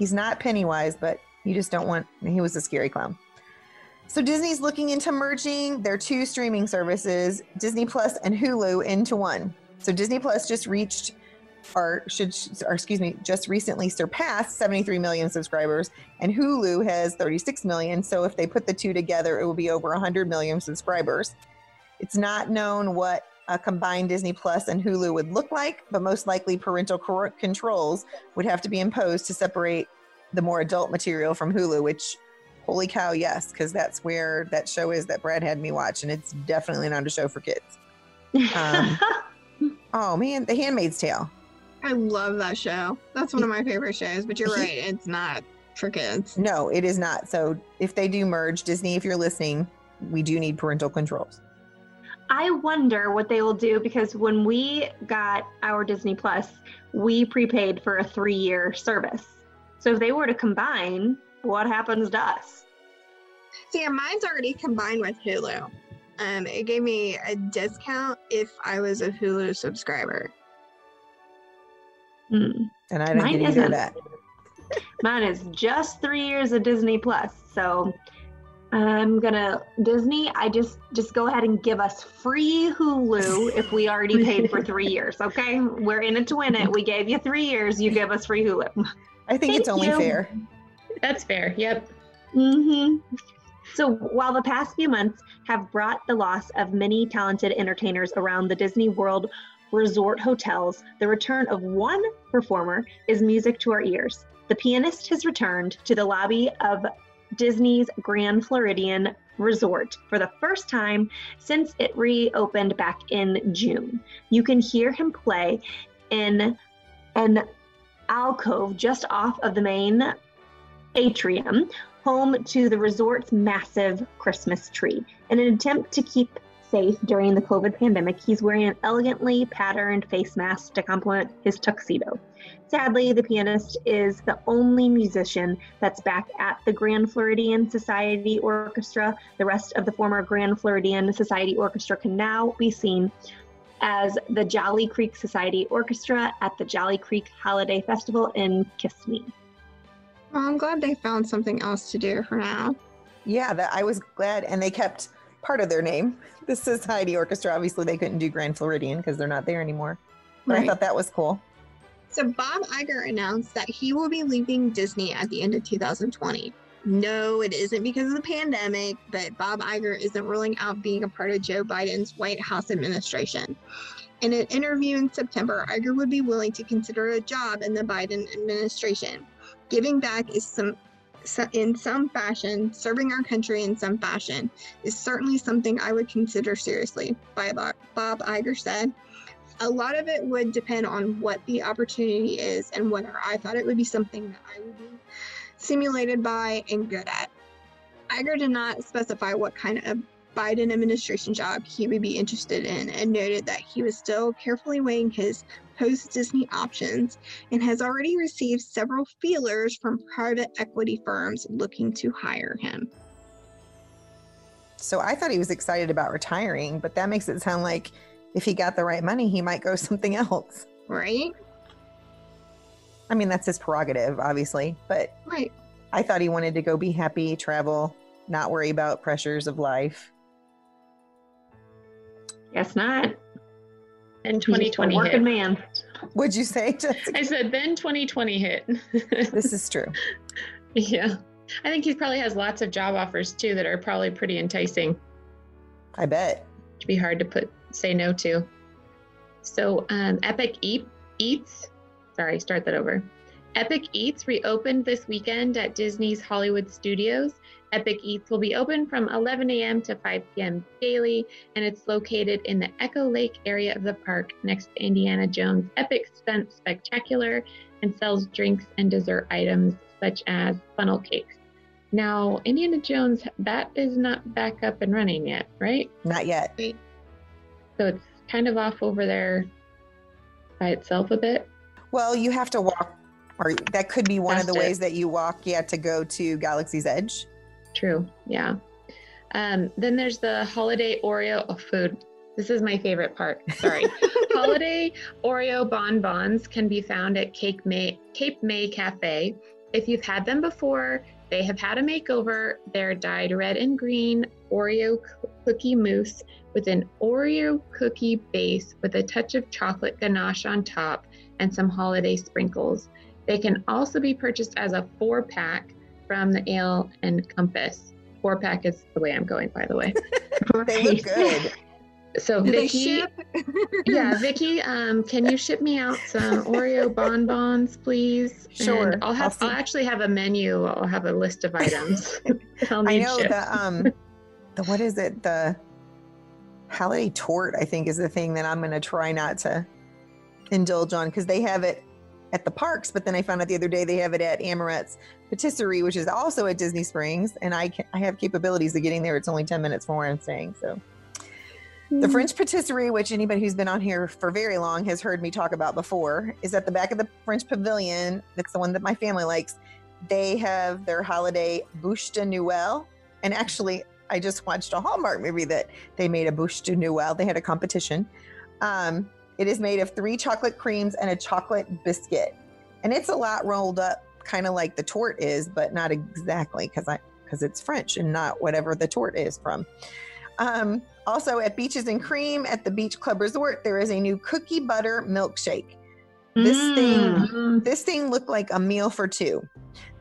He's not Pennywise, but you just don't want, he was a scary clown. So Disney's looking into merging their two streaming services, Disney Plus and Hulu, into one. So Disney Plus just reached, or should, or excuse me, just recently surpassed seventy-three million subscribers, and Hulu has thirty-six million. So if they put the two together, it will be over one hundred million subscribers. It's not known what a combined Disney Plus and Hulu would look like, but most likely parental cor- controls would have to be imposed to separate the more adult material from Hulu, which, holy cow, yes, because that's where that show is that Brad had me watch, and it's definitely not a show for kids. Um, oh, man, The Handmaid's Tale. I love that show. That's one of my favorite shows, but you're right, it's not for kids. No, it is not. So if they do merge, Disney, if you're listening, we do need parental controls. I wonder what they will do, because when we got our Disney Plus, we prepaid for a three-year service. So if they were to combine, what happens to us? See, mine's already combined with Hulu. Um, it gave me a discount if I was a Hulu subscriber. Mm. And I didn't Mine get any of that. Mine is just three years of Disney Plus, so... I'm gonna Disney. I just just go ahead and give us free Hulu if we already paid for three years. Okay, we're in it to win it. We gave you three years. You give us free Hulu. I think Thank it's only you. fair. That's fair. Yep. Mm-hmm. So while the past few months have brought the loss of many talented entertainers around the Disney World resort hotels, the return of one performer is music to our ears. The pianist has returned to the lobby of Disney's Grand Floridian Resort for the first time since it reopened back in June. You can hear him play in an alcove just off of the main atrium, home to the resort's massive Christmas tree. In an attempt to keep safe during the COVID pandemic, he's wearing an elegantly patterned face mask to complement his tuxedo. Sadly, the pianist is the only musician that's back at the Grand Floridian Society Orchestra. The rest of the former Grand Floridian Society Orchestra can now be seen as the Jolly Creek Society Orchestra at the Jolly Creek Holiday Festival in Kissimmee. Well, I'm glad they found something else to do for now. Yeah, that I was glad, and they kept part of their name, the Society Orchestra. Obviously, they couldn't do Grand Floridian because they're not there anymore. But right. I thought that was cool. So Bob Iger announced that he will be leaving Disney at the end of two thousand twenty. No, it isn't because of the pandemic, but Bob Iger isn't ruling out being a part of Joe Biden's White House administration. In an interview in September, Iger would be willing to consider a job in the Biden administration. Giving back is some So in some fashion, serving our country in some fashion is certainly something I would consider seriously, Bob Iger said. A lot of it would depend on what the opportunity is and whether I thought it would be something that I would be stimulated by and good at. Iger did not specify what kind of Biden administration job he would be interested in and noted that he was still carefully weighing his post-Disney options and has already received several feelers from private equity firms looking to hire him. So I thought he was excited about retiring, but that makes it sound like if he got the right money, he might go something else. Right? I mean, that's his prerogative, obviously, but right. I thought he wanted to go be happy, travel, not worry about pressures of life. Guess not. And twenty twenty hit. Working man. What'd you say, Jessica? I said, then twenty twenty hit. This is true. Yeah. I think he probably has lots of job offers, too, that are probably pretty enticing. I bet. It'd be hard to put say no to. So um, Epic Eat, Eats, sorry, start that over. Epic Eats reopened this weekend at Disney's Hollywood Studios. Epic Eats will be open from eleven a.m. to five p.m. daily, and it's located in the Echo Lake area of the park next to Indiana Jones' Epic Stunt Spectacular, and sells drinks and dessert items such as funnel cakes. Now, Indiana Jones, that is not back up and running yet, right? Not yet. So it's kind of off over there by itself a bit. Well, you have to walk, or that could be one Past of the it. ways that you walk, yeah, to go to Galaxy's Edge. True. Yeah. Um, then there's the holiday Oreo oh, food. This is my favorite part. Sorry. Holiday Oreo bonbons can be found at Cape May, Cape May Cafe If you've had them before, they have had a makeover. They're dyed red and green Oreo cookie mousse with an Oreo cookie base with a touch of chocolate ganache on top and some holiday sprinkles. They can also be purchased as a four-pack from the Ale and Compass. Four-pack is the way I'm going, by the way. They look good. So do Vicky, yeah, Vicky, um, can you ship me out some Oreo bonbons, please? Sure. And I'll have. I'll, I'll actually have a menu. I'll have a list of items. I'll need I know shipped. the um, the what is it? The holiday tort, I think, is the thing that I'm going to try not to indulge on because they have it at the parks. But then I found out the other day they have it at Amaret's Patisserie, which is also at Disney Springs, and I can, I have capabilities of getting there. It's only ten minutes from where I'm staying, so. The French Patisserie, which anybody who's been on here for very long has heard me talk about before, is at the back of the French Pavilion. That's the one that my family likes. They have their holiday Bûche de Noël. And actually, I just watched a Hallmark movie that they made a Bûche de Noël. They had a competition. Um, it is made of three chocolate creams and a chocolate biscuit. And it's a lot rolled up, kind of like the torte is, but not exactly because I because it's French and not whatever the torte is from. Um, also at Beaches and Cream at the Beach Club Resort, there is a new cookie butter milkshake. This mm. thing, this thing looked like a meal for two.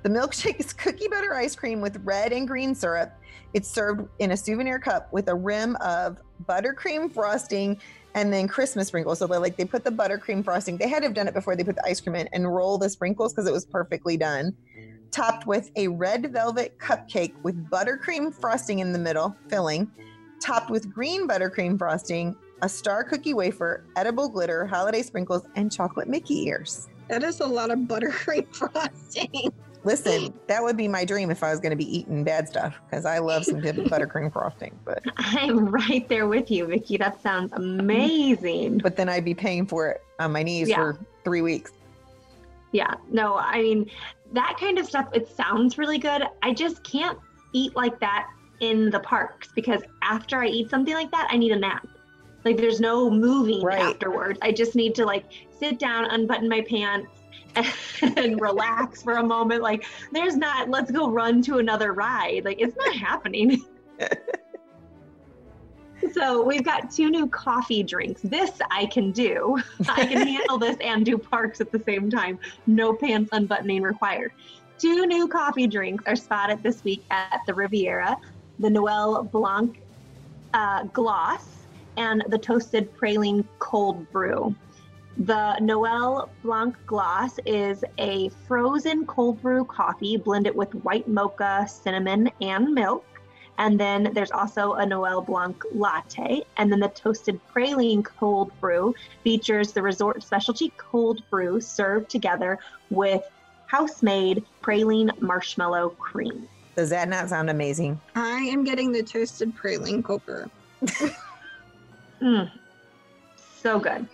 The milkshake is cookie butter ice cream with red and green syrup. It's served in a souvenir cup with a rim of buttercream frosting and then Christmas sprinkles. So they like, they put the buttercream frosting. They had to have done it before they put the ice cream in and roll the sprinkles because it was perfectly done. Topped with a red velvet cupcake with buttercream frosting in the middle, filling. Topped with green buttercream frosting, a star cookie wafer, edible glitter, holiday sprinkles, and chocolate Mickey ears. That is a lot of buttercream frosting. Listen, that would be my dream if I was going to be eating bad stuff because I love some buttercream frosting. But I'm right there with you, Vicky. That sounds amazing. But then I'd be paying for it on my knees yeah. for three weeks. Yeah. No, I mean, that kind of stuff, it sounds really good. I just can't eat like that in the parks because after I eat something like that, I need a nap. Like there's no moving right. afterwards. I just need to like sit down, unbutton my pants and, and relax for a moment. Like there's not, let's go run to another ride. Like it's not happening. So we've got two new coffee drinks. This I can do. I can handle this and do parks at the same time. No pants unbuttoning required. Two new coffee drinks are spotted this week at the Riviera. The Noël Blanc uh, Gloss and the Toasted Praline Cold Brew. The Noël Blanc Gloss is a frozen cold brew coffee blended with white mocha, cinnamon, and milk. And then there's also a Noël Blanc Latte. And then the Toasted Praline Cold Brew features the resort specialty cold brew served together with house-made praline marshmallow cream. Does that not sound amazing? I am getting the Toasted Praline Cold Brew. mm. So good.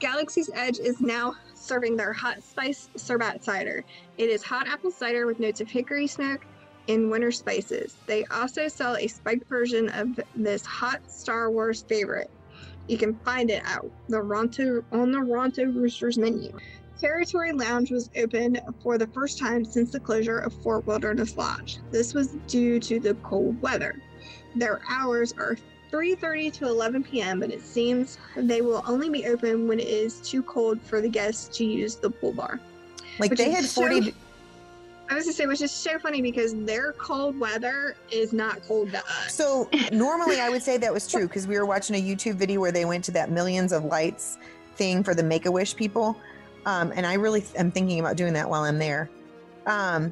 Galaxy's Edge is now serving their hot spice sorbet cider. It is hot apple cider with notes of hickory smoke and winter spices. They also sell a spiked version of this hot Star Wars favorite. You can find it at the Ronto, on the Ronto Roosters menu. Territory Lounge was opened for the first time since the closure of Fort Wilderness Lodge. This was due to the cold weather. Their hours are three thirty to eleven p.m., but it seems they will only be open when it is too cold for the guests to use the pool bar. Like they had forty... So, I was going to say, which is so funny because their cold weather is not cold to us. So normally I would say that was true because we were watching a YouTube video where they went to that Millions of Lights thing for the Make-A-Wish people. Um, and I really th- am thinking about doing that while I'm there. Um,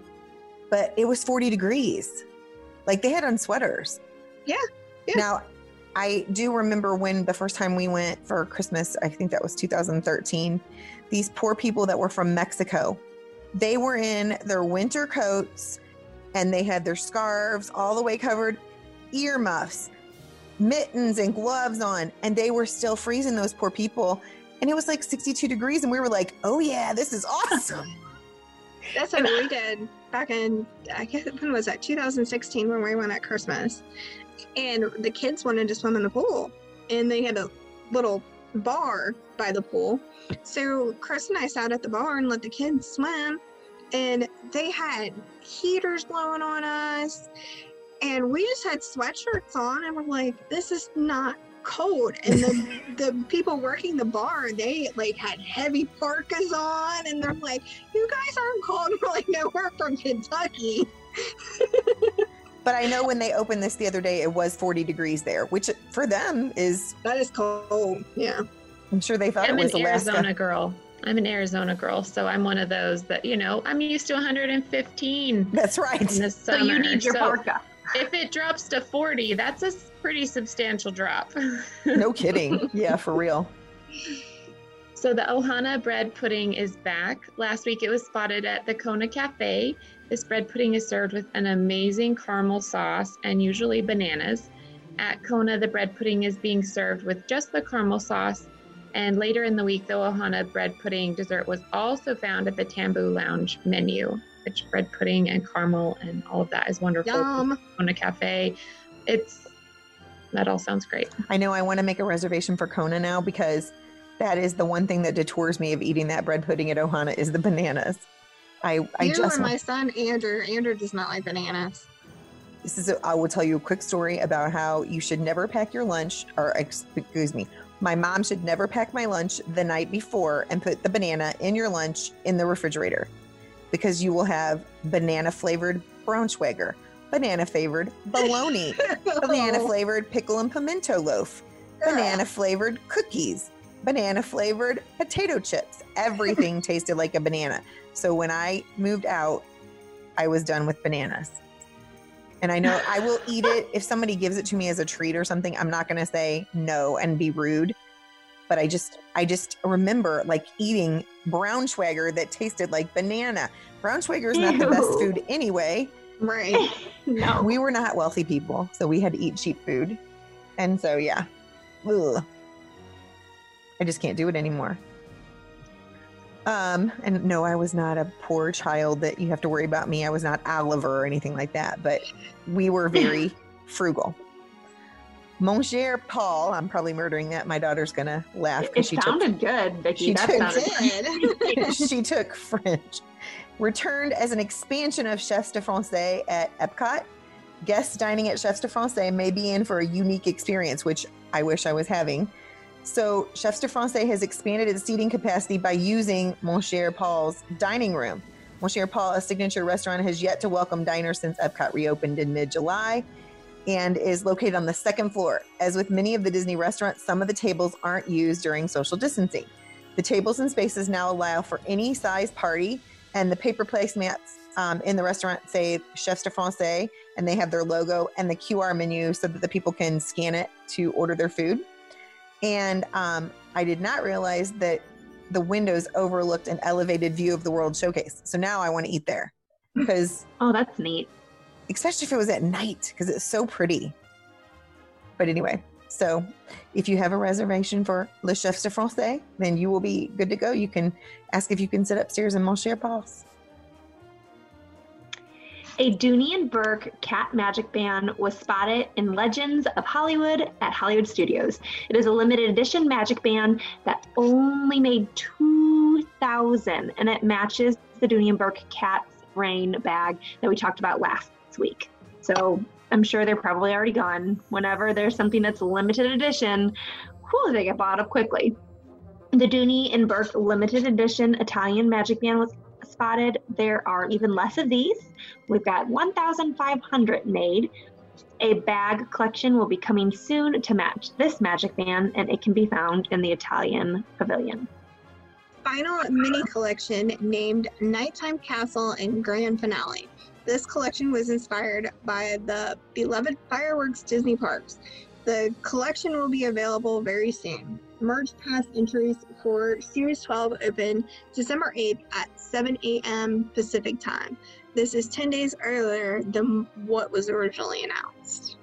but it was forty degrees. Like they had on sweaters. Yeah, yeah. Now, I do remember when the first time we went for Christmas, I think that was two thousand thirteen, these poor people that were from Mexico, they were in their winter coats and they had their scarves all the way covered, earmuffs, mittens and gloves on. And they were still freezing, those poor people. And it was like sixty-two degrees. And we were like, oh, yeah, this is awesome. That's what we did back in, I guess, when was that? two thousand sixteen when we went at Christmas. And the kids wanted to swim in the pool. And they had a little bar by the pool. So Chris and I sat at the bar and let the kids swim. and they had heaters blowing on us, and we just had sweatshirts on, and we're like, this is not cold. And the, the people working the bar, they like had heavy parkas on, and they're like, you guys aren't cold. And we're like, no, we're from Kentucky. But I know when they opened this the other day, it was forty degrees there, which for them is... That is cold, yeah. I'm sure they thought I'm it was Alaska. I'm an Arizona girl. I'm an Arizona girl, so I'm one of those that, you know, I'm used to one hundred fifteen. That's right. So you need your so parka. If it drops to forty, that's a pretty substantial drop. No kidding. Yeah, for real. So the Ohana bread pudding is back. Last week it was spotted at the Kona Cafe. This bread pudding is served with an amazing caramel sauce and usually bananas. At Kona, the bread pudding is being served with just the caramel sauce. And later in the week, the Ohana bread pudding dessert was also found at the Tambu Lounge menu, which bread pudding and caramel and all of that is wonderful. Yum. Kona Cafe. It's, that all sounds great. I know I want to make a reservation for Kona now, because that is the one thing that detours me of eating that bread pudding at Ohana is the bananas. I, I you just and my son Andrew. Andrew does not like bananas. This is. A, I will tell you a quick story about how you should never pack your lunch, or excuse me, my mom should never pack my lunch the night before and put the banana in your lunch in the refrigerator, because you will have banana flavored Braunschweiger, banana flavored bologna, banana flavored pickle and pimento loaf, banana flavored cookies, banana flavored potato chips. Everything tasted like a banana. So when I moved out, I was done with bananas. And I know I will eat it. If somebody gives it to me as a treat or something, I'm not going to say no and be rude. But I just, I just remember like eating Braunschweiger that tasted like banana. Braunschweiger is not the best food anyway. Right. No. We were not wealthy people, so we had to eat cheap food. And so, yeah. Ugh. I just can't do it anymore. Um, and no, I was not a poor child that you have to worry about me. I was not Oliver or anything like that, but we were very frugal. Mon cher Paul, I'm probably murdering that. My daughter's going to laugh. It she sounded took, good, Vicki. She, that took, good. She took French. Returned as an expansion of Chefs de Francais at Epcot. Guests dining at Chefs de Francais may be in for a unique experience, which I wish I was having. So Chefs de Francais has expanded its seating capacity by using Mon Cher Paul's dining room. Mon Cher Paul, a signature restaurant, has yet to welcome diners since Epcot reopened in mid-July and is located on the second floor. As with many of the Disney restaurants, some of the tables aren't used during social distancing. The tables and spaces now allow for any size party, and the paper placemats um, in the restaurant say Chefs de Francais, and they have their logo and the Q R menu so that the people can scan it to order their food. And um, I did not realize that the windows overlooked an elevated view of the World Showcase. So now I want to eat there because oh, that's neat. Especially if it was at night, because it's so pretty. But anyway, so if you have a reservation for Le Chefs de Francais, then you will be good to go. You can ask if you can sit upstairs in Mon Cher Paul's. A Dooney and Burke cat magic band was spotted in Legends of Hollywood at Hollywood Studios. It is a limited edition magic band that only made two thousand, and it matches the Dooney and Burke cat's rain bag that we talked about last week. So I'm sure they're probably already gone. Whenever there's something that's limited edition, whew, they get bought up quickly. The Dooney and Burke limited edition Italian magic band was spotted. There are even less of these. We've got one thousand five hundred made. A bag collection will be coming soon to match this magic band, and it can be found in the Italian Pavilion. Final mini collection named Nighttime Castle and Grand Finale. This collection was inspired by the beloved fireworks Disney parks. The collection will be available very soon. Merge past entries for Series twelve open December eighth at seven a.m. Pacific time. This is ten days earlier than what was originally announced.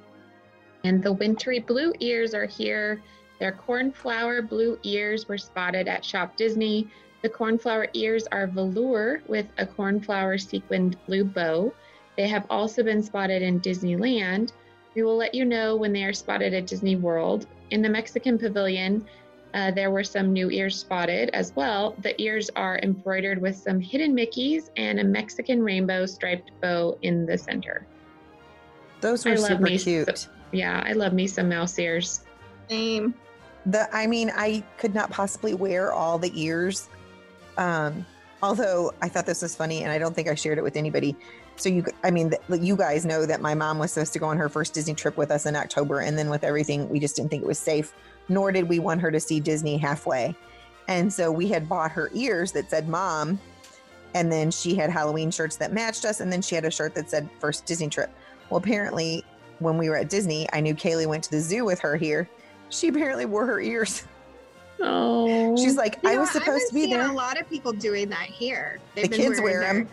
And the wintry blue ears are here. Their cornflower blue ears were spotted at Shop Disney. The cornflower ears are velour with a cornflower sequined blue bow. They have also been spotted in Disneyland. We will let you know when they are spotted at Disney World. In the Mexican Pavilion, Uh, there were some new ears spotted as well. The ears are embroidered with some hidden Mickeys and a Mexican rainbow striped bow in the center. Those were super me, cute. So, yeah, I love me some mouse ears. Same. The, I mean, I could not possibly wear all the ears. Um, although I thought this was funny, and I don't think I shared it with anybody. So you, I mean, the, you guys know that my mom was supposed to go on her first Disney trip with us in October, and then with everything, we just didn't think it was safe. Nor did we want her to see Disney halfway. And so we had bought her ears that said Mom. And then she had Halloween shirts that matched us. And then she had a shirt that said first Disney trip. Well, apparently when we were at Disney, I knew Kaylee went to the zoo with her here. She apparently wore her ears. Oh, she's like, you I know, was supposed to be there. A lot of people doing that here. They've the kids wear them. Their...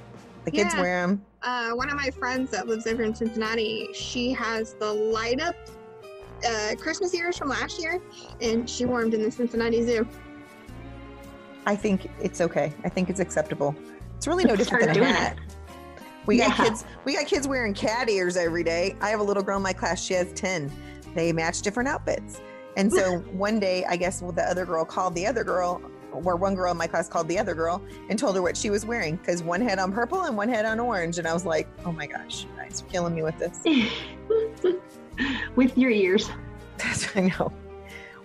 The kids yeah. wear them. Uh, one of my friends that lives over in Cincinnati, she has the light up Uh, Christmas ears from last year, and she wore them in the Cincinnati Zoo. I think it's okay. I think it's acceptable. It's really no different than a hat. We yeah. got kids. We got kids wearing cat ears every day. I have a little girl in my class. She has ten. They match different outfits. And so one day, I guess well, the other girl called the other girl, or one girl in my class called the other girl and told her what she was wearing because one had on purple and one had on orange. And I was like, oh my gosh, you guys are killing me with this. With your ears. That's I know.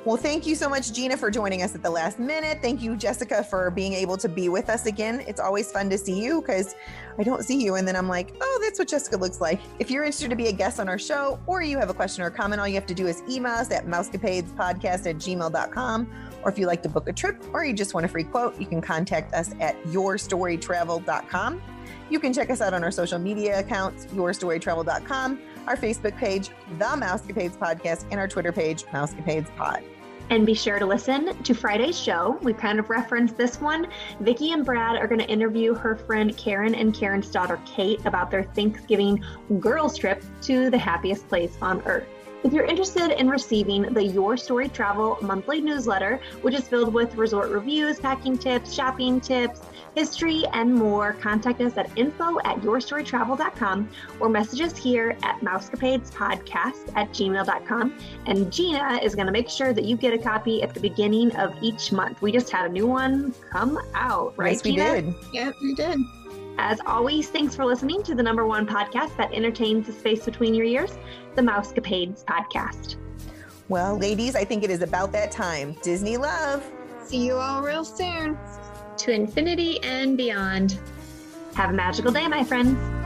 Well, thank you so much, Gina, for joining us at the last minute. Thank you, Jessica, for being able to be with us again. It's always fun to see you because I don't see you. And then I'm like, oh, that's what Jessica looks like. If you're interested to be a guest on our show or you have a question or a comment, all you have to do is email us at mousecapadespodcast at gmail dot com. Or if you like to book a trip or you just want a free quote, you can contact us at your story travel dot com. You can check us out on our social media accounts, your story travel dot com, our Facebook page, The Mousecapades Podcast, and our Twitter page, Mousecapades Pod. And be sure to listen to Friday's show. We kind of referenced this one. Vicki and Brad are going to interview her friend Karen and Karen's daughter Kate about their Thanksgiving girls trip to the happiest place on earth. If you're interested in receiving the Your Story Travel monthly newsletter, which is filled with resort reviews, packing tips, shopping tips, history, and more, contact us at info at your story travel dot com or message us here at mousecapadespodcast at gmail dot com. And Gina is going to make sure that you get a copy at the beginning of each month. We just had a new one come out, right, yes, Gina? Yes, we did. Yeah, we did. As always, thanks for listening to the number one podcast that entertains the space between your ears, the Mousecapades Podcast. Well, ladies, I think it is about that time. Disney love. See you all real soon. To infinity and beyond. Have a magical day, my friends.